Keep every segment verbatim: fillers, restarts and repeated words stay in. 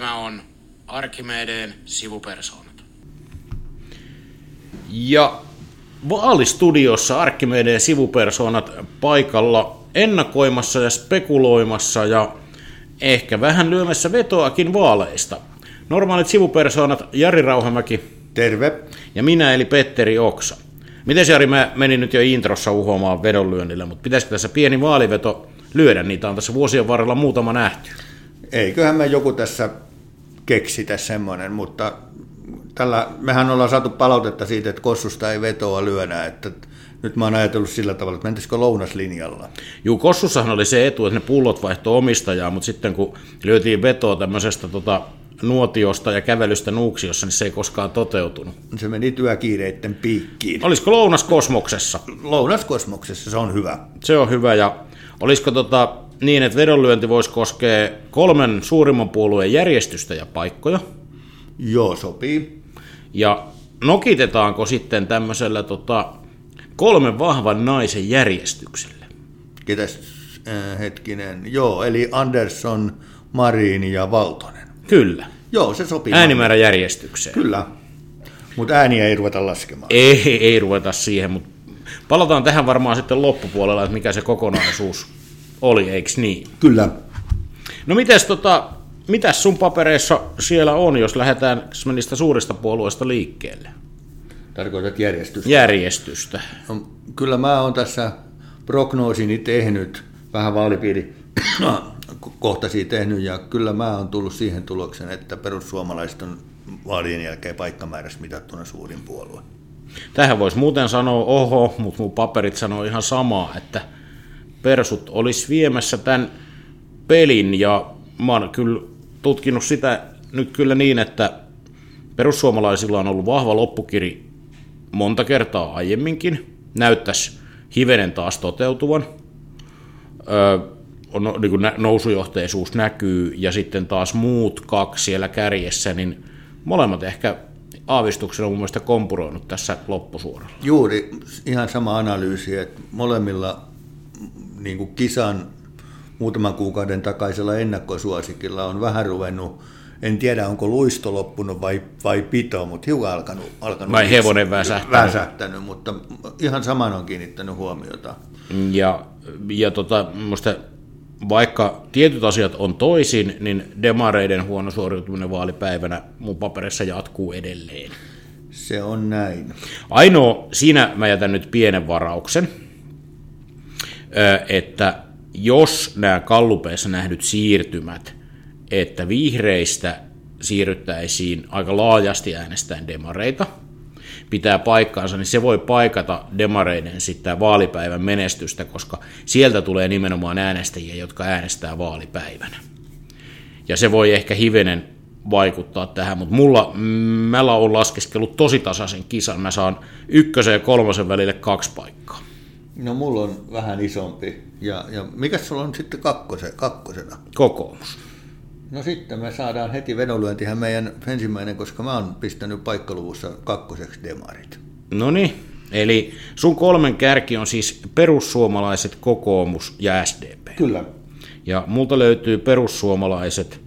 Tämä on Arkimeedeen sivupersoonat. Ja vaalistudiossa Arkimeedeen sivupersoonat paikalla ennakoimassa ja spekuloimassa ja ehkä vähän lyömässä vetoakin vaaleista. Normaalit sivupersoonat Jari Rauhamäki. Terve. Ja minä eli Petteri Oksa. Mites Jari, mä menin nyt jo introssa uhoamaan vedonlyönnillä, mutta pitäisikö tässä pieni vaaliveto lyödä? Niitä on tässä vuosien varrella muutama nähty. Eiköhän me joku tässä keksitä semmoinen, mutta tällä, mehän ollaan saatu palautetta siitä, että kossusta ei vetoa lyödä, että nyt mä oon ajatellut sillä tavalla, että mentäisikö lounaslinjalla? Juu, kossussahan oli se etu, että ne pullot vaihtoi omistajaa, mutta sitten kun lyötiin vetoa tämmöisestä tota, nuotiosta ja kävelystä Nuuksiossa, niin se ei koskaan toteutunut. Se meni työkiireitten piikkiin. Olisiko lounaskosmoksessa? Lounaskosmoksessa, se on hyvä. Se on hyvä, ja olisiko tota, niin, että vedonlyönti voisi koskea kolmen suurimman puolueen järjestystä ja paikkoja? Joo, sopii. Ja nokitetaanko sitten tämmöisellä tota, kolmen vahvan naisen järjestyksellä? Kiitos, äh, hetkinen. Joo, eli Andersson, Marin ja Valtonen. Kyllä. Joo, se sopii. Äänimäärä järjestykseen. Kyllä, mutta ääniä ei ruveta laskemaan. Ei, ei ruveta siihen, mutta palataan tähän varmaan sitten loppupuolella, että mikä se kokonaisuus oli, eikö niin? Kyllä. No mites tota... Mitäs sun papereissa siellä on, jos lähdetään niistä suurista puolueista liikkeelle? Tarkoitat järjestystä? Järjestystä. No, kyllä mä oon tässä prognoosini tehnyt, vähän vaalipiirikohtaisia tehnyt, ja kyllä mä oon tullut siihen tulokseen, että perussuomalaiset on vaalien jälkeen paikkamäärässä mitattuna suurin puolue. Tähän voisi muuten sanoa oho, mutta mun paperit sanoo ihan samaa, että persut olisi viemässä tämän pelin, ja mä oon kyllä tutkinut sitä nyt kyllä niin, että perussuomalaisilla on ollut vahva loppukiri monta kertaa aiemminkin. Näyttäisi hivenen taas toteutuvan. Öö, on, niin kuin nousujohteisuus näkyy ja sitten taas muut kaksi siellä kärjessä, niin molemmat ehkä aavistuksena on mun mielestä kompuroinut tässä loppusuoralla. Juuri, ihan sama analyysi, että molemmilla niin kuin kisan muutaman kuukauden takaisella ennakkosuosikilla on vähän ruvennut, en tiedä onko luisto loppunut vai, vai pito, mutta hiukan alkanut, alkanut vai hevonen väsähtänyt. väsähtänyt, mutta ihan saman on kiinnittänyt huomiota. Ja, ja tota, musta, vaikka tietyt asiat on toisin, niin demareiden huono suoriutuminen vaalipäivänä mun paperissa jatkuu edelleen. Se on näin. Ainoa, siinä mä jätän nyt pienen varauksen, että jos nämä kallupeissa nähdyt siirtymät, että vihreistä siirryttäisiin aika laajasti äänestäen demareita, pitää paikkaansa, niin se voi paikata demareiden sitten vaalipäivän menestystä, koska sieltä tulee nimenomaan äänestäjiä, jotka äänestää vaalipäivänä. Ja se voi ehkä hivenen vaikuttaa tähän, mutta mulla, mä on laskeskellut tosi tasaisen kisan, mä saan ykkösen ja kolmosen välille kaksi paikkaa. No mulla on vähän isompi. Ja, ja mikäs sulla on sitten kakkose, kakkosena? Kokoomus. No sitten me saadaan heti vedonlyöntihän meidän ensimmäinen, koska mä oon pistänyt paikkaluvussa kakkoseksi demarit. No niin, eli sun kolmen kärki on siis perussuomalaiset, kokoomus ja S D P. Kyllä. Ja multa löytyy perussuomalaiset,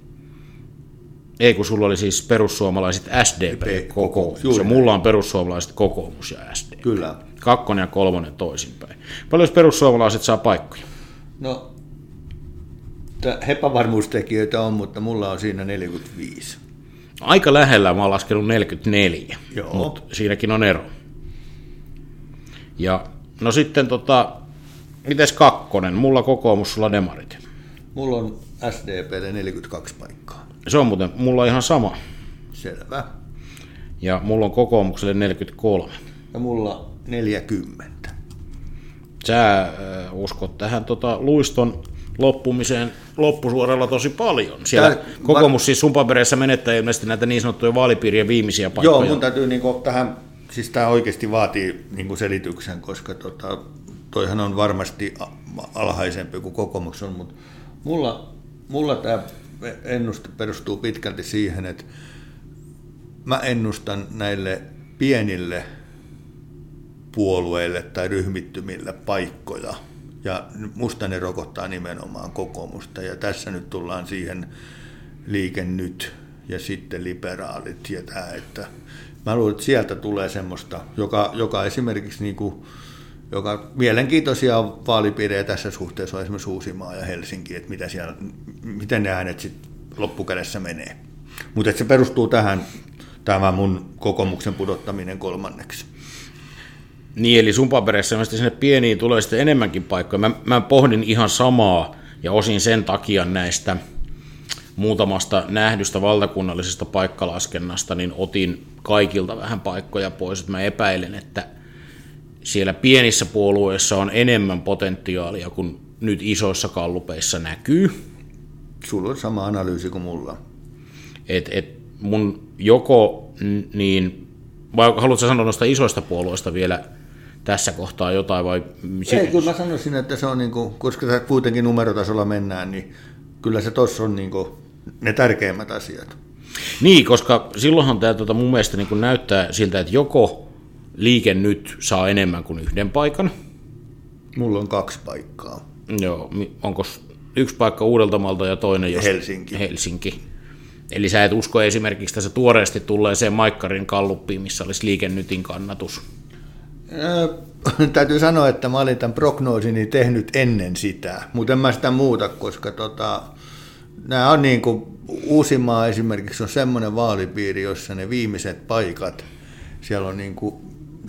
ei kun sulla oli siis perussuomalaiset, S D P, kokoomus. Ja mulla on perussuomalaiset, kokoomus ja S D P. Kyllä. Kakkonen ja kolmonen toisinpäin. Paljon perussuomalaiset saa paikkoja? No, epävarmuustekijöitä on, mutta mulla on siinä neljäkymmentäviisi. Aika lähellä mä oon laskenut neljäkymmentäneljä, joo, mutta siinäkin on ero. Ja no sitten, tota, mites kakkonen? Mulla kokoomus, sulla demarit. Mulla on S D P:lle neljäkymmentäkaksi paikkaa. Se on muuten, mulla on ihan sama. Selvä. Ja mulla on kokoomukselle neljäkymmentäkolme. Ja mulla neljäkymmentä. Sä äh, uskot tähän tota, luiston loppumiseen loppusuoralla tosi paljon. Siellä Tää, kokoomus va- siis sun papereissa menettää ilmeisesti näitä niin sanottuja vaalipiirien viimeisiä paikkoja. Joo, mun täytyy niinku tähän, siis tää oikeasti vaatii niinku selityksen, koska tota, toihan on varmasti alhaisempi kuin kokoomus on, mutta mulla, mulla tää ennuste perustuu pitkälti siihen, että mä ennustan näille pienille puolueille tai ryhmittymille paikkoja, ja musta ne rokottaa nimenomaan kokoomusta, ja tässä nyt tullaan siihen Liike Nyt ja sitten liberaalit ja tämä, että mä luulen, että sieltä tulee semmoista, joka, joka esimerkiksi niin kuin, joka mielenkiintoisia vaalipiirejä tässä suhteessa on esimerkiksi Uusimaa ja Helsinki, että mitä siellä, miten ne äänet sitten loppukädessä menee. Mutta se perustuu tähän, tämä mun kokoomuksen pudottaminen kolmanneksi. Niin, eli sun paperissa sinne pieniin tulee sitten enemmänkin paikkoja. Mä, mä pohdin ihan samaa ja osin sen takia näistä muutamasta nähdystä valtakunnallisesta paikkalaskennasta, niin otin kaikilta vähän paikkoja pois. Mä epäilen, että siellä pienissä puolueissa on enemmän potentiaalia kuin nyt isoissa kallupeissa näkyy. Sulla on sama analyysi kuin mulla. Et, et mun joko, niin, vai haluatko sanoa noista isoista puolueista vielä tässä kohtaa jotain? Vai? Ei, kyllä mä sanoisin, että se on, niin kuin, koska tässä kuitenkin numerotasolla mennään, niin kyllä se tuossa on niin kuin ne tärkeimmät asiat. Niin, koska silloinhan tämä tuota, mun mielestä niin kuin näyttää siltä, että joko Liike Nyt saa enemmän kuin yhden paikan. Mulla on kaksi paikkaa. Joo, onko yksi paikka Uudeltamalta ja toinen jos Helsinki. Helsinki. Eli sä et usko esimerkiksi tässä tuoreesti tulleeseen Maikkarin kalluppiin, missä olisi Liike Nytin kannatus? Öö, täytyy sanoa, että mä olin tämän prognoosini tehnyt ennen sitä, mutta en mä sitä muuta, koska tota, nämä on niin kuin, Uusimaa esimerkiksi on semmoinen vaalipiiri, jossa ne viimeiset paikat, siellä on, niin kuin,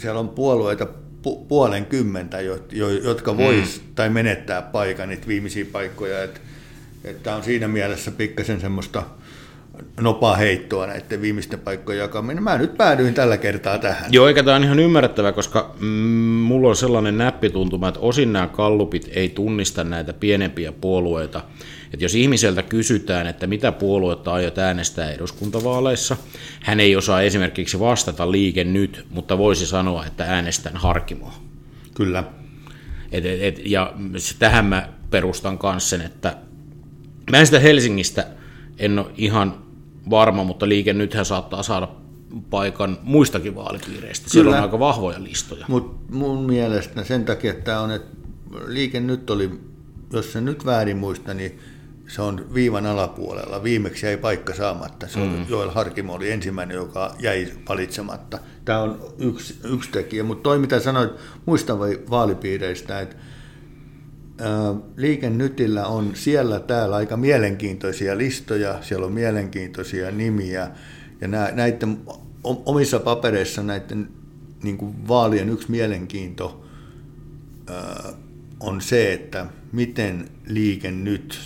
siellä on puolueita pu- puolen kymmentä, jotka vois mm. tai menettää paikan, niitä viimeisiä paikkoja, että et on siinä mielessä pikkasen semmoista nopaa heittoa näiden viimeisten paikkojen jakaminen. Mä nyt päädyin tällä kertaa tähän. Joo, eikä tämä on ihan ymmärrettävä, koska mm, mulla on sellainen näppituntuma, että osin nämä kallupit ei tunnista näitä pienempiä puolueita. Että jos ihmiseltä kysytään, että mitä puoluetta aiot äänestää eduskuntavaaleissa, hän ei osaa esimerkiksi vastata Liike Nyt, mutta voisi sanoa, että äänestän Harkimoa. Kyllä. Et, et, et, ja tähän mä perustan kanssa sen, että mä en sitä Helsingistä en ole ihan varma, mutta Liike Nythän saattaa saada paikan muistakin vaalipiireistä. Kyllä, siellä on aika vahvoja listoja. Mutta mun mielestä sen takia, että tämä on, että Liike Nyt oli, jos se nyt väärin muista, niin se on viivan alapuolella. Viimeksi jäi paikka saamatta. Se mm. Joel Harkimo oli ensimmäinen, joka jäi valitsematta. Tämä on yksi, yksi tekijä. Mutta toi, mitä sanoit muista vaalipiireistä, että Liike Nytillä on siellä täällä aika mielenkiintoisia listoja, siellä on mielenkiintoisia nimiä, ja näiden omissa papereissa näiden niin kuin vaalien yksi mielenkiinto on se, että miten Liike Nyt,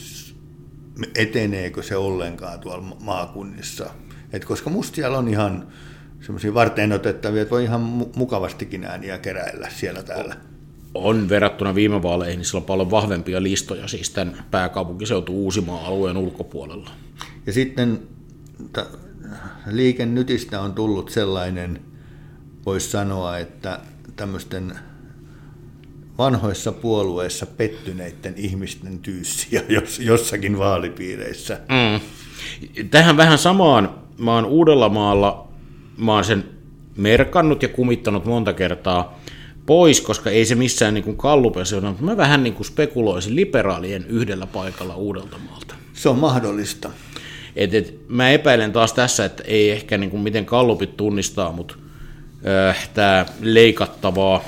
eteneekö se ollenkaan tuolla maakunnissa. Et koska musta siellä on ihan semmoisia varteenotettavia, että voi ihan mukavastikin ääniä keräillä siellä täällä. On verrattuna viime vaaleihin, niin sillä on paljon vahvempia listoja, siis tämän pääkaupunkiseutu Uusimaan alueen ulkopuolella. Ja sitten t- Liike Nytistä on tullut sellainen, voisi sanoa, että tämmöisten vanhoissa puolueissa pettyneiden ihmisten tyyssiä jos, jossakin vaalipiireissä. Mm. Tähän vähän samaan, mä oon Uudellamaalla, mä oon sen merkannut ja kumittanut monta kertaa pois, koska ei se missään niin kuin kallupessa ole, mutta mä vähän niin kuin spekuloisin liberaalien yhdellä paikalla Uudeltamaalta. Se on mahdollista. Et, et, mä epäilen taas tässä, että ei ehkä niin kuin miten kallupit tunnistaa, mutta äh, tämä leikattavaa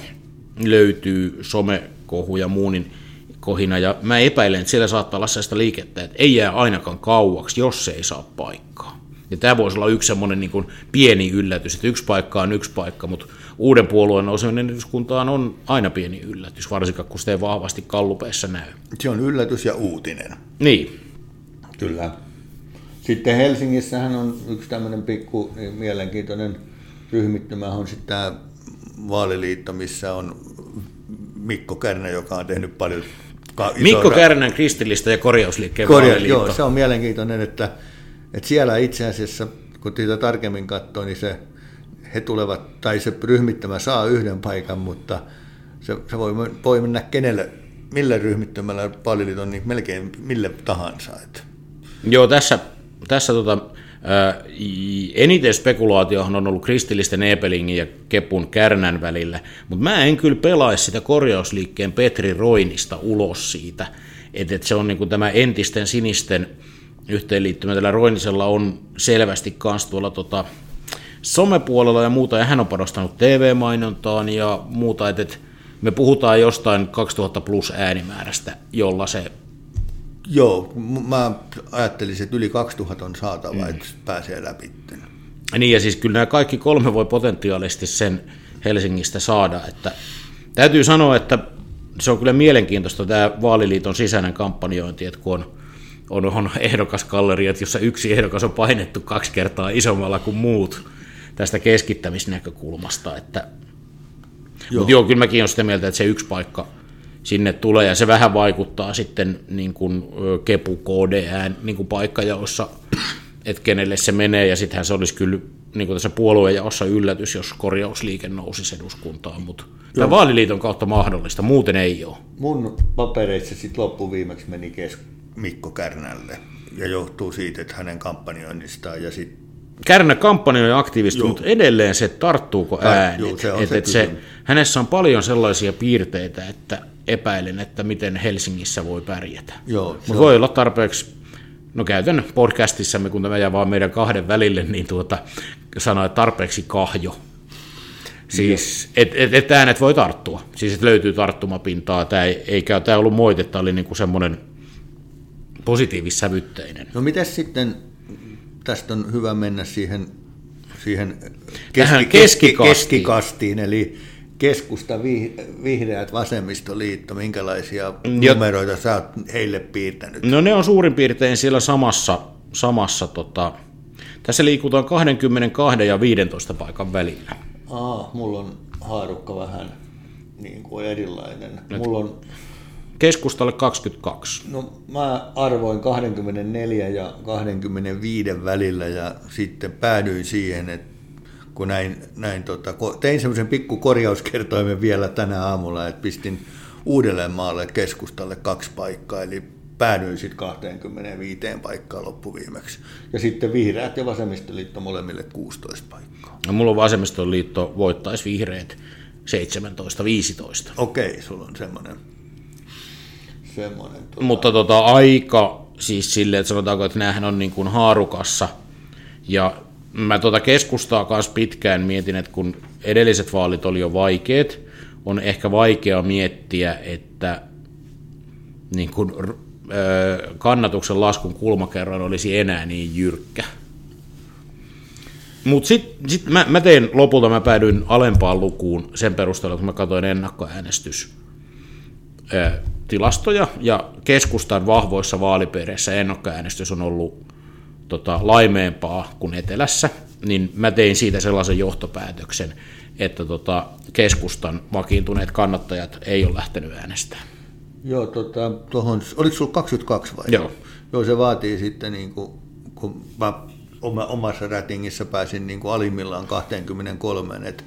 löytyy somekohu ja muun niin kohina, ja mä epäilen, että siellä saattaa olla sellaista liikettä, että ei jää ainakaan kauaksi, jos se ei saa paikkaa. Ja tämä voisi olla yksi semmoinen niin kuin pieni yllätys, että yksi paikka on yksi paikka, mutta uuden puolueen nouseminen eduskuntaan on aina pieni yllätys, varsinkin kun sitä ei vahvasti kallupeissa näy. Se on yllätys ja uutinen. Niin. Kyllä. Sitten Helsingissähän on yksi tämmöinen pikku mielenkiintoinen ryhmittymä, on sitten tämä vaaliliitto, missä on Mikko Kärnä, joka on tehnyt paljon ka- Mikko Kärnän kristillistä ja korjausliikkeen Korja- vaaliliitto. Joo, se on mielenkiintoinen, että, että siellä itse asiassa, kun sitä tarkemmin katsoo, niin se he tulevat, tai se ryhmittämä saa yhden paikan, mutta se, se voi, voi mennä kenelle, millä ryhmittämällä paljon, niin melkein mille tahansa. Että. Joo, tässä, tässä tota, ää, eniten spekulaatiohan on ollut kristillisten Eepelingin ja Kepun Kärnän välillä, mutta mä en kyllä pelaisi sitä korjausliikkeen Petri Roinista ulos siitä, että et se on niinku tämä entisten sinisten yhteenliittymä tällä Roinisella on selvästi kans tuolla tota somepuolella ja muuta, ja hän on panostanut T V-mainontaan ja muuta, että et me puhutaan jostain kaksituhatta plus äänimäärästä, jolla se... Joo, mä ajattelisin, että yli kaksituhatta on saatava, mm. että pääsee läpi. Niin, ja siis kyllä nämä kaikki kolme voi potentiaalisesti sen Helsingistä saada, että täytyy sanoa, että se on kyllä mielenkiintoista tämä vaaliliiton sisäinen kampanjointi, että kun on, on, on ehdokasgalleriat, jossa yksi ehdokas on painettu kaksi kertaa isommalla kuin muut tästä keskittämisnäkökulmasta. Että... Joo. Mutta joo, kyllä mäkin olen sitä mieltä, että se yksi paikka sinne tulee, ja se vähän vaikuttaa sitten niin kuin Kepu K D N niin kuin paikkajaossa, että kenelle se menee, ja sittenhän se olisi kyllä niin kuin tässä puoluejaossa yllätys, jos korjausliike nousisi eduskuntaan, mutta tämä vaaliliiton kautta mahdollista, muuten ei ole. Mun papereissa sitten loppuviimeksi meni kes... Mikko Kärnälle, ja johtuu siitä, että hänen kampanjoinnistaan ja sitten Kärnä kampanjoi aktiivisesti, mutta edelleen se tarttuuko äänet. Joo, se on et, se et se, hänessä on paljon sellaisia piirteitä, että epäilen, että miten Helsingissä voi pärjätä. Joo, se voi olla tarpeeksi, no käytän podcastissamme, kun tämä jää vaan meidän kahden välille, niin tuota, sanoa tarpeeksi kahjo. Siis, että et, et äänet voi tarttua, siis et löytyy tarttumapintaa, tämä ei, ei, ei ollut moite, tämä oli niinku semmoinen positiivissävytteinen. No mitäs sitten... Tästä on hyvä mennä siihen, siihen keski, keskikastiin. keskikastiin, eli keskusta, vihreät, vasemmistoliitto, minkälaisia numeroita jo, sä oot heille piirtänyt? No ne on suurin piirtein siellä samassa, samassa tota, tässä liikutaan kaksikymmentäkaksi ja viisitoista paikan välillä. Aa, mulla on haarukka vähän niin kuin erilainen. Mulla on... Keskustalle kaksikymmentäkaksi. No mä arvoin kaksikymmentäneljä ja kaksikymmentäviisi välillä ja sitten päädyin siihen, että kun näin, näin tota, tein semmoisen pikku korjauskertoimen vielä tänä aamulla, että pistin Uudelleenmaalle keskustalle kaksi paikkaa, eli päädyin sitten kaksikymmentäviisi paikkaa loppuviimeksi. Ja sitten vihreät ja vasemmistoliitto molemmille kuusitoista paikkaa. No mulla on vasemmistoliitto voittaisi vihreät seitsemäntoista viisitoista. Okei, sulla on semmoinen. Tuota... Mutta tota, aika siis silleen, että sanotaanko, että näähän on niin kuin haarukassa. Ja mä tota keskustaa kanssa pitkään mietin, että kun edelliset vaalit oli jo vaikeat, on ehkä vaikea miettiä, että niin kuin, ö, kannatuksen laskun kulmakerran olisi enää niin jyrkkä. Mutta sitten sit mä, mä tein lopulta, mä päädyin alempaan lukuun sen perusteella, kun mä katsoin ennakkoäänestys. tilastoja, ja keskustan vahvoissa vaalipiireissä ennakkoäänestys on ollut tota, laimeempaa kuin etelässä, niin mä tein siitä sellaisen johtopäätöksen, että tota, keskustan vakiintuneet kannattajat ei ole lähtenyt äänestämään. Joo, tota, tohon, oliko sulla kaksikymmentäkaksi vai? Joo. Joo, se vaatii sitten, niin kuin, kun mä omassa rätingissä pääsin niin kuin alimmillaan kaksikymmentäkolme, että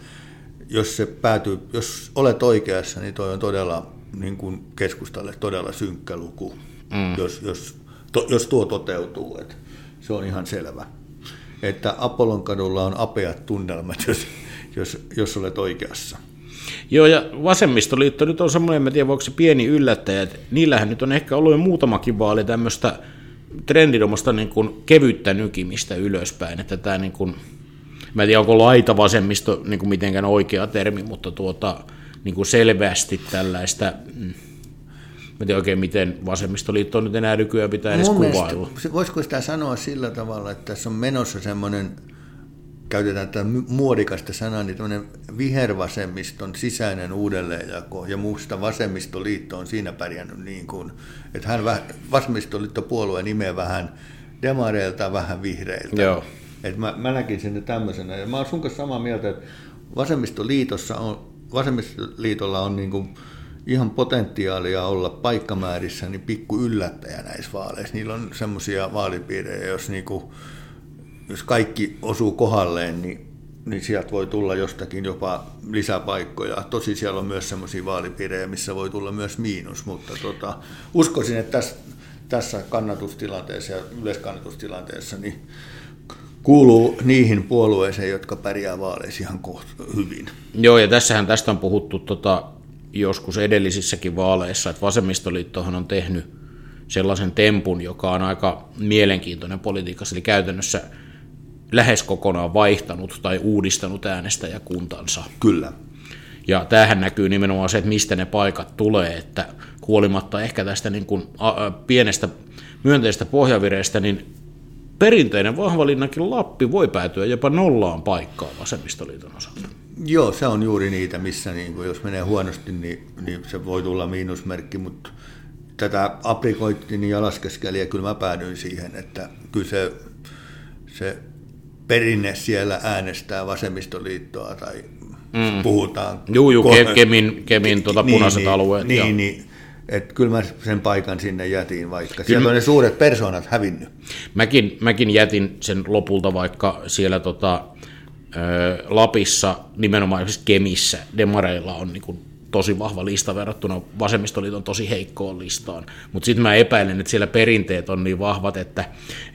jos se päätyy, jos olet oikeassa, niin toi on todella niin kuin keskustalle todella synkkä luku, mm. jos, jos, to, jos tuo toteutuu. Et se on ihan selvä, että Apollonkadulla on apeat tunnelmat, jos, jos, jos olet oikeassa. Joo, ja vasemmistoliitto nyt on semmoinen, en tiedä voiko se pieni yllättäjä, että niillähän nyt on ehkä ollut jo muutamakin vaali tämmöistä trendinomasta niin kuin kevyttä nykimistä ylöspäin, että tämä niin kuin, mä en tiedä onko laita vasemmisto niin kuin mitenkään oikea termi, mutta tuota... Niin kuin selvästi tällaista, en tiedä oikein miten vasemmistoliitto on nyt enää nykyään pitää edes kuvailla. Voisiko sitä sanoa sillä tavalla, että tässä on menossa semmoinen, käytetään tätä muodikasta sanaa, niin tämmöinen vihervasemmiston sisäinen uudelleenjako, ja muusta vasemmistoliitto on siinä pärjännyt niin kuin, että hän vasemmistoliittopuolueen nimeä vähän demareilta, vähän vihreiltä. Joo. Että mä, mä näkin sen tämmöisenä, ja mä oon sun kanssa samaa mieltä, että vasemmistoliitossa on, Vasemmistoliitolla on niin kuin ihan potentiaalia olla paikkamäärissä niin pikku yllättäjä näissä vaaleissa. Niillä on semmoisia vaalipiirejä, jos, niin kuin, jos kaikki osuu kohdalleen, niin, niin sieltä voi tulla jostakin jopa lisäpaikkoja. Tosi siellä on myös semmoisia vaalipiirejä, missä voi tulla myös miinus, mutta tota, uskoisin, että tässä, tässä kannatustilanteessa ja yleiskannatustilanteessa niin kuuluu niihin puolueisiin, jotka pärjää vaaleissa ihan kohta hyvin. Joo, ja tässähän tästä on puhuttu tota, joskus edellisissäkin vaaleissa, että vasemmistoliittohan on tehnyt sellaisen tempun, joka on aika mielenkiintoinen politiikassa, eli käytännössä lähes kokonaan vaihtanut tai uudistanut äänestäjäkuntansa. Kyllä. Ja tämähän näkyy nimenomaan se, että mistä ne paikat tulee, että huolimatta ehkä tästä niin kuin pienestä myönteisestä pohjavireestä, niin perinteinen vahvalinnankin Lappi voi päätyä jopa nollaan paikkaa vasemmistoliiton osalta. Joo, se on juuri niitä, missä niin kuin, jos menee huonosti, niin, niin se voi tulla miinusmerkki, mutta tätä aprikoittiin ja laskeskeli, ja kyllä mä päädyin siihen, että kyllä se, se perinne siellä äänestää vasemmistoliittoa tai mm. puhutaan. Joo, joo, ko- Kemin, kemin tuota punaiset niin, alueet. Niin, ja. niin. Että kyllä mä sen paikan sinne jätin, vaikka siellä on ne suuret persoonat hävinnyt. Mäkin, mäkin jätin sen lopulta, vaikka siellä tota, ö, Lapissa, nimenomaan Kemissä, demareilla on niin kuin tosi vahva lista verrattuna vasemmistoliiton tosi heikkoon listaan. Mutta sitten mä epäilen, että siellä perinteet on niin vahvat, että,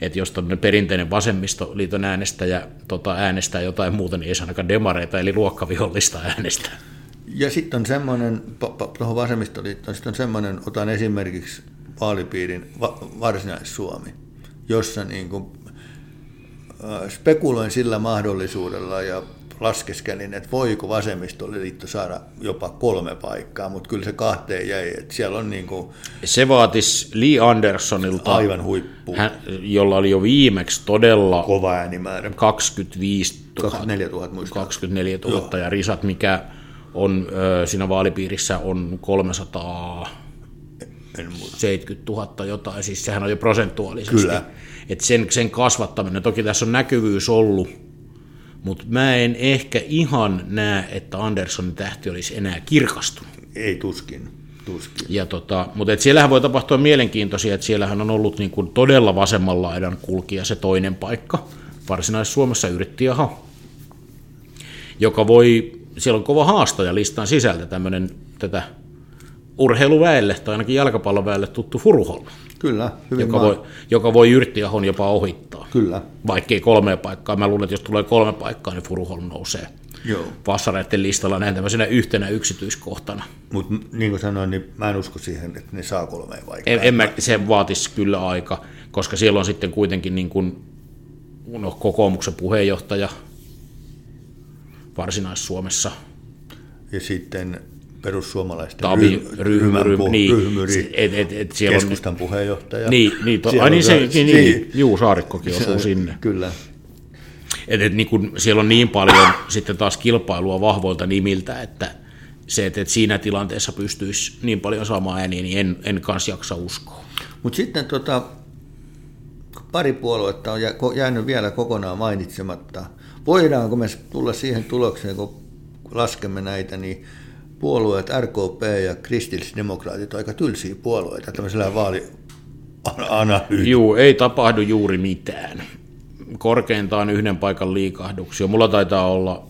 että jos tuonne perinteinen vasemmistoliiton äänestäjä tota, äänestää jotain muuta, niin ei saa ainakaan demareita, eli luokkavihollista äänestää. Ja sitten on semmoinen, tuohon vasemmistoliittoon, sitten on semmoinen, otan esimerkiksi vaalipiirin va, Varsinais-Suomi, jossa niin kuin, äh, spekuloin sillä mahdollisuudella ja laskeskelin, että voiko vasemmistoliitto saada jopa kolme paikkaa, mutta kyllä se kahteen jäi. Että siellä on niin kuin, se vaatisi Lee Andersonilta, aivan huippu. Hän, jolla oli jo viimeksi todella kova äänimäärä, kaksikymmentäviisituhatta, kaksikymmentäneljätuhatta muistaa. kaksikymmentäneljätuhatta ja risat, mikä on, siinä vaalipiirissä on kolmesataaseitsemänkymmentätuhatta jotain, siis sehän on jo prosentuaalisesti. Kyllä. Et sen, sen kasvattaminen, toki tässä on näkyvyys ollut, mutta mä en ehkä ihan näe, että Anderssonin tähti olisi enää kirkastunut. Ei tuskin. tuskin. Ja tota, mutta et siellähän voi tapahtua mielenkiintoisia, että siellähän on ollut niinku todella vasemman laidan kulkija se toinen paikka, Varsinais-Suomessa Yrttiaho, joka voi... Siellä on kova haastaja listan sisältä tämmöinen tätä urheiluväelle tai ainakin jalkapalloväelle tuttu Furuhol. Kyllä, hyvin joka voi, joka voi Yrttiahon jopa ohittaa. Kyllä. Vaikkei kolme paikkaa. Mä luulen, että jos tulee kolme paikkaa, niin Furuhol nousee. Joo. Vassareiden listalla näin tämmöisenä yhtenä yksityiskohtana. Mutta niin kuin sanoin, niin mä en usko siihen, että ne saa kolmeen paikkaa. En, en mä, se vaatisi kyllä aika, koska siellä on sitten kuitenkin niin kuin, no, kokoomuksen puheenjohtaja, Varsinais-Suomessa. Ja sitten perussuomalaisten Tavi, ryhmä, ryhmä, niin, ryhmyri, et, et, et keskustan on, puheenjohtaja. Niin, niin, to, ai, on, se, niin, niin juu, Saarikkokin se, osuu sinne. Kyllä. Et, et, niin kun siellä on niin paljon sitten taas kilpailua vahvoilta nimiltä, että se, että et siinä tilanteessa pystyisi niin paljon saamaan ääniä, niin en, en kanssa jaksa uskoa. Mutta sitten tota, pari puoluetta on jäänyt vielä kokonaan mainitsematta. Voidaanko me tulla siihen tulokseen, kun laskemme näitä, niin puolueet R K P ja kristillisdemokraatit ovat aika tylsiä puolueita tämmöisellä vaalianalyytillä. Joo, ei tapahdu juuri mitään. Korkeintaan yhden paikan liikahduksia. Mulla taitaa olla,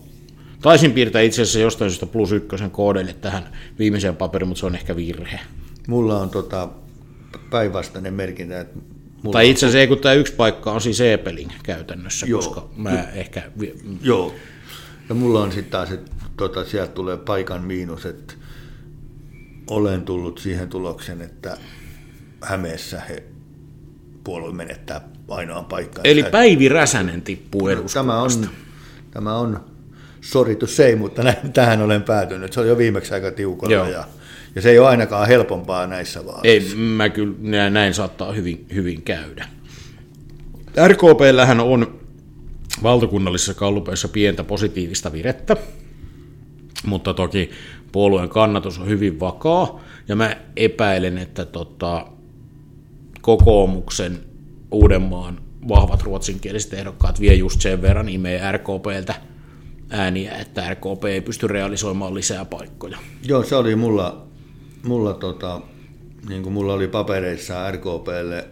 taisin piirtää itse asiassa jostain syystä plus ykkösen koodeille tähän viimeiseen paperiin, mutta se on ehkä virhe. Mulla on tota päinvastainen merkintä, että mulla tai itse asiassa ei, kun tämä yksi paikka on siis Eepelin käytännössä, joo, koska mä jo, ehkä... Joo, ja mulla on sitten taas, että tota, sieltä tulee paikan miinus, että olen tullut siihen tulokseen, että Hämeessä he puolue menettää ainoan paikkaan. Eli Päivi Räsänen tippuu eduskunnasta. Tämä on, tämä on sorry to say, mutta näin, tähän olen päätynyt. Se oli jo viimeksi aika tiukalla ja... Ja se ei ole ainakaan helpompaa näissä vaaleissa. Ei, mä kyllä, näin saattaa hyvin, hyvin käydä. RKP:llähän on valtakunnallisissa gallupeissa pientä positiivista virettä, mutta toki puolueen kannatus on hyvin vakaa, ja mä epäilen, että tota, kokoomuksen Uudenmaan vahvat ruotsinkieliset ehdokkaat vie just sen verran imee RKPltä ääniä, että R K P ei pysty realisoimaan lisää paikkoja. Joo, se oli mulla... Mulla, tota, niin kuin mulla oli papereissa RKPlle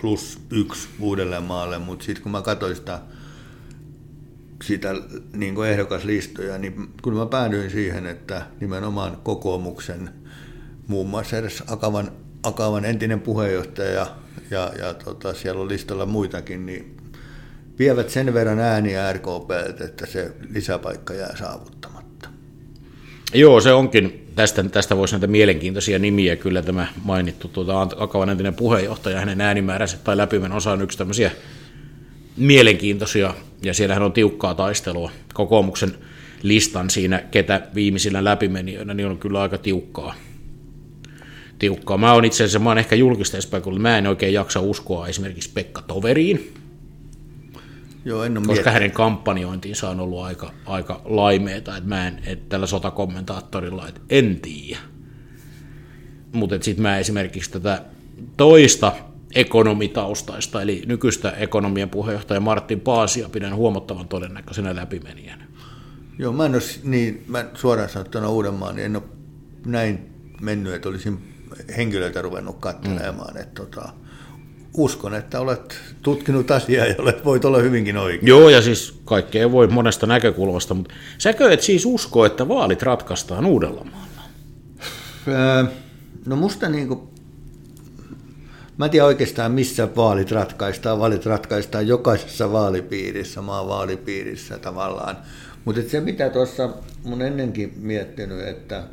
plus yksi Uudellemaalle, mutta sitten kun mä katsoin sitä, sitä niin kuin ehdokaslistoja, niin kun mä päädyin siihen, että nimenomaan kokoomuksen, muun muassa edes Akavan, Akavan entinen puheenjohtaja ja, ja tota, siellä on listalla muitakin, niin vievät sen verran ääniä RKPltä, että se lisäpaikka jää saavuttamatta. Joo, se onkin. Tästä, tästä voisi näitä mielenkiintoisia nimiä, kyllä tämä mainittu tuota, Akavan entinen puheenjohtaja, hänen äänimääränsä tai läpimän osa on yksi tämmöisiä mielenkiintoisia, ja siellähän on tiukkaa taistelua. Kokoomuksen listan siinä, ketä viimeisillä läpimenijöinä, niin on kyllä aika tiukkaa. tiukkaa. Mä oon itse asiassa, mä oon ehkä julkisteispäin, mä en oikein jaksa uskoa esimerkiksi Pekka Toveriin. Joo, en ole koska miettinyt. Hänen kampanjointiinsa on ollut aika, aika laimeeta, että mä en, että tällä sotakommentaattorilla, että en tiedä. Mutta sitten mä esimerkiksi tätä toista ekonomitaustaista, eli nykyistä ekonomian puheenjohtaja Martti Paasia pidän huomattavan todennäköisenä läpimenijänä. Joo, mä en ole niin, mä suoraan sanottuna Uudenmaan, niin en ole näin mennyt, että olisin henkilöitä ruvennut katselemaan, mm. että tota... Uskon, että olet tutkinut asiaa ja olet, voit olla hyvinkin oikein. Joo, ja siis kaikkea voi monesta näkökulmasta, mutta säkö et siis usko, että vaalit ratkaistaan Uudellamaalla? Öö, no musta niin kuin, mä en tiedä oikeastaan missä vaalit ratkaistaan. Vaalit ratkaistaan jokaisessa vaalipiirissä, maan vaalipiirissä tavallaan. Mutta se mitä tuossa mun ennenkin miettinyt, että,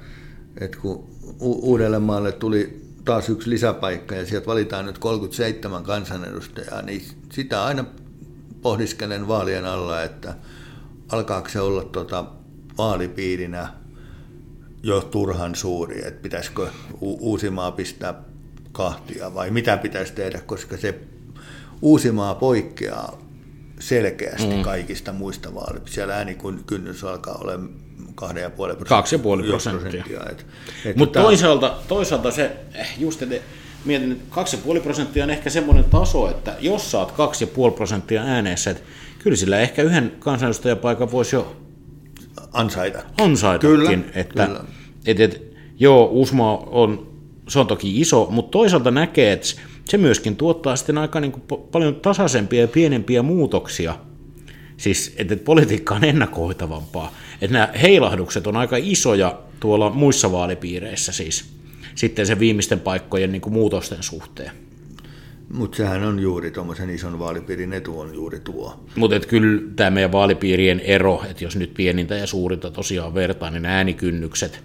että kun U- Uudellemaalle tuli taas yksi lisäpaikka ja sieltä valitaan nyt kolmekymmentäseitsemän kansanedustajaa, niin sitä aina pohdiskelen vaalien alla, että alkaako se olla tuota vaalipiirinä jo turhan suuri, että pitäisikö Uusimaa pistää kahtia vai mitä pitäisi tehdä, koska se Uusimaa poikkeaa selkeästi mm. kaikista muista vaalipiiristä. Siellä äänikynnys alkaa olemaan kaksi pilkku viisi prosenttia. Mutta toisaalta, toisaalta se, just että mietin, että kaksi pilkku viisi prosenttia on ehkä semmoinen taso, että jos saat kaksi pilkku viisi prosenttia ääneissä, että kyllä sillä ehkä yhden kansanedustajapaikan voisi jo ansaita. Ansaitakin. Kyllä, että, kyllä. Et, et, joo, Uusmaa on, se on toki iso, mutta toisaalta näkee, että se myöskin tuottaa sitten aika niin kuin paljon tasaisempia ja pienempiä muutoksia. Siis, että politiikka on ennakoitavampaa. Että nämä heilahdukset on aika isoja tuolla muissa vaalipiireissä siis, sitten se viimeisten paikkojen niin kuin muutosten suhteen. Mutta sehän on juuri tuommoisen ison vaalipiirin etu on juuri tuo. Mutta kyllä tämä meidän vaalipiirien ero, että jos nyt pienintä ja suurinta tosiaan vertaan, niin äänikynnykset,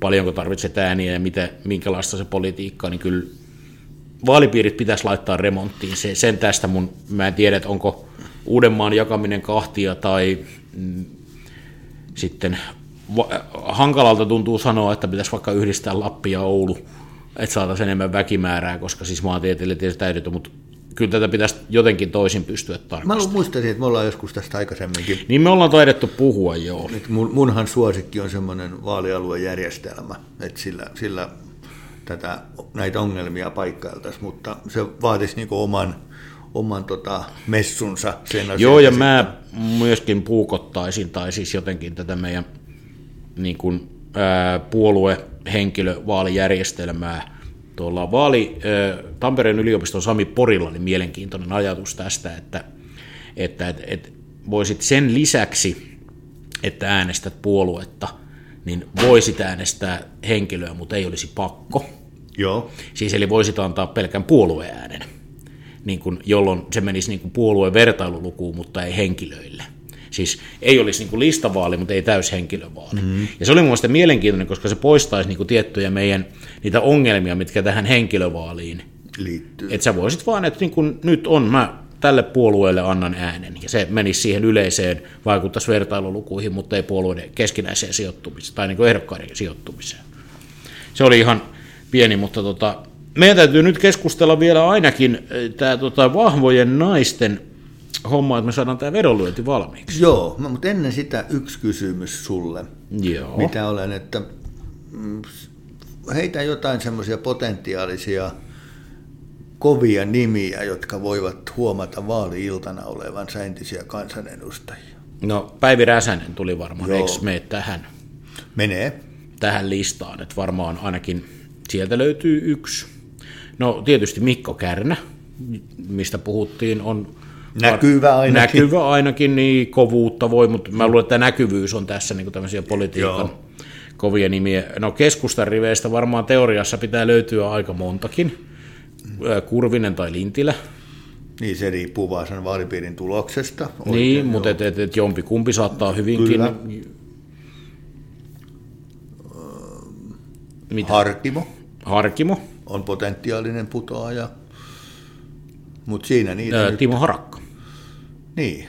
paljonko tarvitset ääniä ja mitä, minkälaista se politiikka, niin kyllä vaalipiirit pitäisi laittaa remonttiin. Se, sen tästä mun, mä en tiedä, että onko Uudenmaan jakaminen kahtia tai mm, sitten va- hankalalta tuntuu sanoa, että pitäisi vaikka yhdistää Lappi ja Oulu, että saataisiin enemmän väkimäärää, koska siis maantieteelle tietysti täytyy, mutta kyllä tätä pitäisi jotenkin toisin pystyä tarkastamaan. Mä muistaisin, että me ollaan joskus tästä aikaisemminkin. Niin me ollaan taidettu puhua, joo. Nyt munhan suosikki on semmoinen vaalialuejärjestelmä, että sillä, sillä tätä, näitä ongelmia paikkailtaisiin, mutta se vaatisi niin kuin oman... oman tota, messunsa. Sen Joo, ja sitten. Mä myöskin puukottaisin, tai siis jotenkin tätä meidän niin kuin, ää, puoluehenkilövaalijärjestelmää. Tuolla vaali, ää, Tampereen yliopiston Sami Porilla oli mielenkiintoinen ajatus tästä, että, että et, et voisit sen lisäksi, että äänestät puoluetta, niin voisit äänestää henkilöä, mutta ei olisi pakko. Joo. Siis eli voisit antaa pelkän puolueäänen. Niin kuin, jolloin se menisi niin kuin puolueen vertailulukuun, mutta ei henkilöille. Siis ei olisi niin kuin listavaali, mutta ei täyshenkilövaali. Mm-hmm. Ja se oli mun mielestä mielenkiintoinen, koska se poistaisi niin kuin tiettyjä meidän niitä ongelmia, mitkä tähän henkilövaaliin liittyy. Että sä voisit vaan, että niin kuin nyt on, mä tälle puolueelle annan äänen, ja se menisi siihen yleiseen, vaikuttaisi vertailulukuihin, mutta ei puolueiden keskinäiseen sijoittumiseen, tai niin kuin ehdokkaiden sijoittumiseen. Se oli ihan pieni, mutta tota... Meidän täytyy nyt keskustella vielä ainakin tämä tota, vahvojen naisten homma, että me saadaan tämä vedonlyönti valmiiksi. Joo, mutta ennen sitä yksi kysymys sulle, Joo. mitä olen, että heitä jotain semmoisia potentiaalisia kovia nimiä, jotka voivat huomata vaali-iltana olevansa entisiä kansanedustajia. No Päivi Räsänen tuli varmaan, Joo. eikö mene tähän? Menee. Tähän listaan, että varmaan ainakin sieltä löytyy yksi. No tietysti Mikko Kärnä, mistä puhuttiin, on näkyvä ainakin, näkyvä ainakin niin kovuutta voi, mutta mä luulen, että näkyvyys on tässä niin kuin tämmöisiä politiikan Joo. kovia nimiä. No keskustan riveistä varmaan teoriassa pitää löytyä aika montakin, Kurvinen tai Lintilä. Niin, se riippuu vaan sen vaalipiirin tuloksesta. Oikein, niin, mutta et, et, et jompikumpi saattaa hyvinkin... Kyllä. Mitä? Harkimo. Harkimo. On potentiaalinen putoaja. Mut siinä niitä öö, nyt... Timo Harakka. Niin.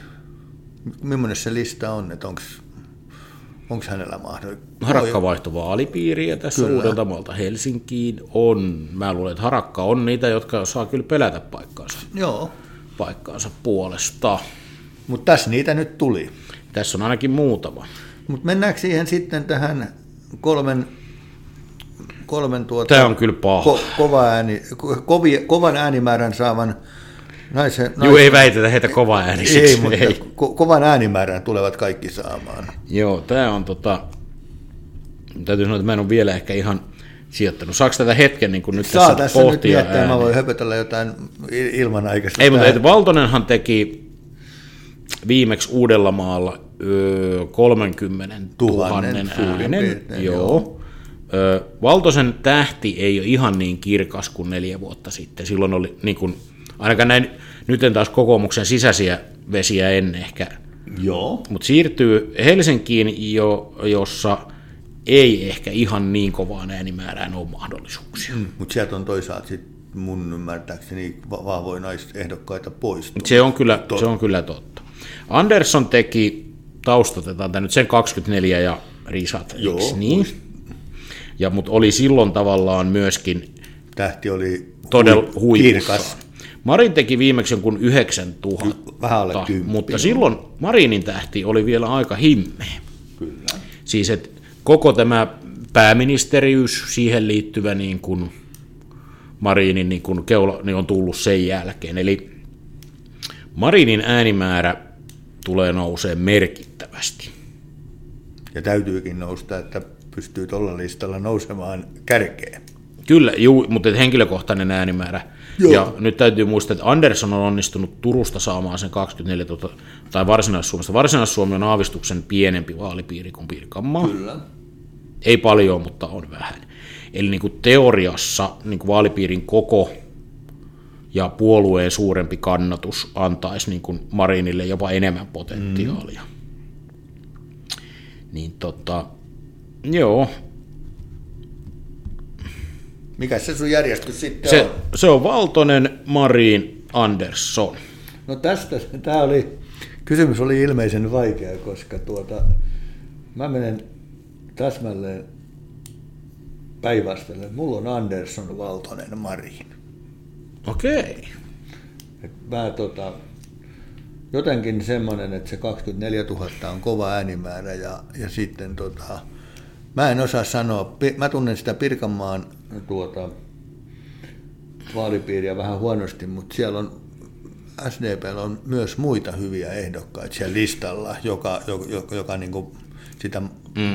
Millainen se lista on, että onko hänellä mahdollista? Harakka vaihtoi vaalipiiriä tässä Uudeltamaalta Helsinkiin. On. Mä luulen, että Harakka on niitä, jotka saa kyllä pelätä paikkaansa, Joo. paikkaansa puolesta. Mutta tässä niitä nyt tuli. Tässä on ainakin muutama. Mutta mennäänkö siihen sitten tähän kolmen... kolmen tuota, Tämä on kyllä paha. Ko, kova ääni, kovi, kovan äänimäärän saavan naisen... Joo, naisen, ei väitetä heitä kova äänisiksi. Ei, mutta ei. Ko, kovan äänimäärän tulevat kaikki saamaan. Joo, tämä on... Tota, täytyy sanoa, että mä en ole vielä ehkä ihan sijoittanut. Saako tätä hetken niin nyt Saa, tässä, tässä pohtia nyt miettää, mä voin höpötellä jotain ilmanaikaista. Ei, mutta että Valtonenhan teki viimeksi Uudellamaalla öö, kolmekymmentätuhatta äänen. Joo. Valtosen tähti ei ole ihan niin kirkas kuin neljä vuotta sitten. Silloin oli, niin kuin, ainakaan näin, nyt en taas kokoomuksen sisäisiä vesiä en ehkä. Joo. Mutta siirtyy Helsinkiin, jo, jossa ei ehkä ihan niin kovaan äänimäärään ole mahdollisuuksia. Mm, mutta sieltä on toisaalta sit mun ymmärtääkseni vahvoja naisehdokkaita pois. Se on kyllä totta. Se on kyllä totta. Andersson teki, taustatetaan tämä nyt sen kaksikymmentäneljä ja risat, eikö niin? Ja, mutta oli silloin tavallaan myöskin tähti oli todella huipussa. Marin teki viimeksi jonkun yhdeksäntuhatta, vähän alle kymmenen, mutta silloin Marinin tähti oli vielä aika himmeä. Kyllä. Siis että koko tämä pääministeriys, siihen liittyvä niin kuin Marinin niin kuin keula niin on tullut sen jälkeen. Eli Marinin äänimäärä tulee nousee merkittävästi. Ja täytyykin nousta, että pystyy tuolla listalla nousemaan kärkeen. Kyllä, juu, mutta henkilökohtainen äänimäärä. Joo. Ja nyt täytyy muistaa, että Andersson on onnistunut Turusta saamaan sen kaksikymmentäneljätuhatta, tai Varsinais-Suomesta. Varsinais-Suomi on aavistuksen pienempi vaalipiiri kuin Pirkanmaa. Kyllä. Ei paljon, mutta on vähän. Eli niin kuin teoriassa niin kuin vaalipiirin koko ja puolueen suurempi kannatus antaisi niin kuin Marinille jopa enemmän potentiaalia. Mm. Niin tota... Joo. Mikä se sun järjestys sitten se, on? Se on Valtonen, Marin, Andersson. No tästä, tämä oli, kysymys oli ilmeisen vaikea, koska tuota, mä menen täsmälleen päinvastalle. Mulla on Andersson, Valtonen, Marin. Okei. Et mä tota, jotenkin semmoinen, että se kaksikymmentäneljätuhatta on kova äänimäärä ja, ja sitten tota... Mä en osaa sanoa, mä tunnen sitä Pirkanmaan tuota, vaalipiiriä vähän huonosti, mutta siellä on, S D P:llä on myös muita hyviä ehdokkaita siellä listalla, joka, joka, joka niin kuin sitä mm.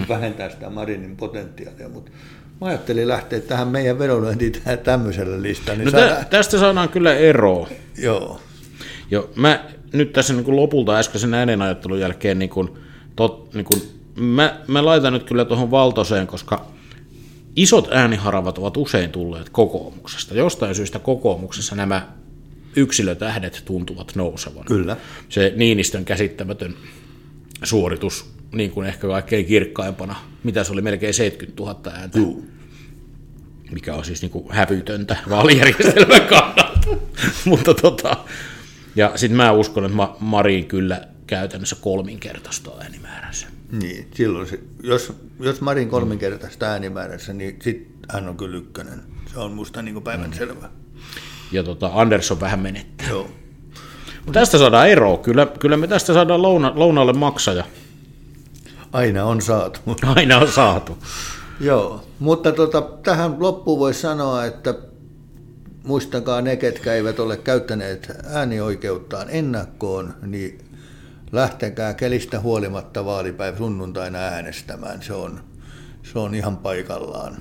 vähentää sitä Marinin potentiaalia, mutta mä ajattelin lähteä tähän meidän vedonlyöntiin tämmöisellä listalla. Niin no saadaan... Tästä saadaan kyllä eroa. Joo. Joo, mä nyt tässä niin kuin lopulta äskeisen äänenajattelun jälkeen niin kuin, tot, niin kuin Mä, mä laitan nyt kyllä tuohon Valtoseen, koska isot ääniharavat ovat usein tulleet kokoomuksesta. Jostain syystä kokoomuksessa nämä yksilötähdet tuntuvat nousevan. Kyllä. Se Niinistön käsittämätön suoritus, niin kuin ehkä kaikkein kirkkaimpana, mitä se oli, melkein seitsemänkymmentätuhatta ääntä, Juu. mikä on siis niin kuin hävytöntä vaalijärjestelmän kannalta. Mutta tota, ja sitten mä uskon, että mä Marin kyllä käytännössä kolminkertaistaa äänimääränsä. Niin, silloin se, jos, jos Marin kolminkertaista äänimäärässä, niin sitten hän on kyllä ykkönen. Se on musta niin kuin päivänselvää. Ja tota, Andersson vähän menettää. Joo. Tästä saadaan eroa. Kyllä, kyllä me tästä saadaan louna, lounaalle maksaja. Aina on saatu. Aina on saatu. Joo, mutta tota, tähän loppuun voi sanoa, että muistakaa ne, ketkä eivät ole käyttäneet äänioikeuttaan ennakkoon, niin lähtekää kelistä huolimatta vaalipäivä sunnuntaina äänestämään, se on, se on ihan paikallaan.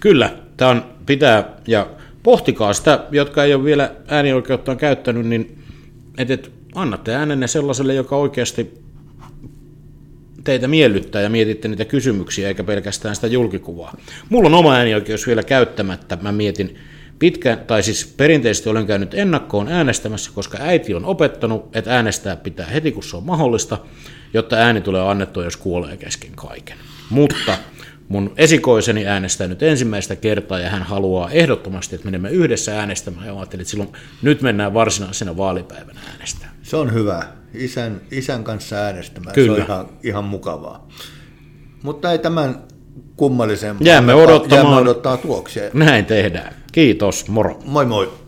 Kyllä, tämä on, pitää, ja pohtikaa sitä, jotka ei ole vielä äänioikeuttaan käyttänyt, niin et, et, annatte äänenne sellaiselle, joka oikeasti teitä miellyttää ja mietitte niitä kysymyksiä, eikä pelkästään sitä julkikuvaa. Mulla on oma äänioikeus vielä käyttämättä, mä mietin. Pitkä, tai siis perinteisesti olen käynyt ennakkoon äänestämässä, koska äiti on opettanut, että äänestää pitää heti, kun se on mahdollista, jotta ääni tulee annettua, jos kuolee kesken kaiken. Mutta mun esikoiseni äänestää nyt ensimmäistä kertaa ja hän haluaa ehdottomasti, että menemme yhdessä äänestämään. Ja ajattelin, että silloin nyt mennään varsinaisena vaalipäivänä äänestämään. Se on hyvä. Isän, isän kanssa äänestämään. Kyllä. Se on ihan, ihan mukavaa. Mutta ei tämän kummallisempaa. Jäämme odottamaan. Jäämme odottaa tuoksia. Näin tehdään. Kiitos, moro. Moi moi.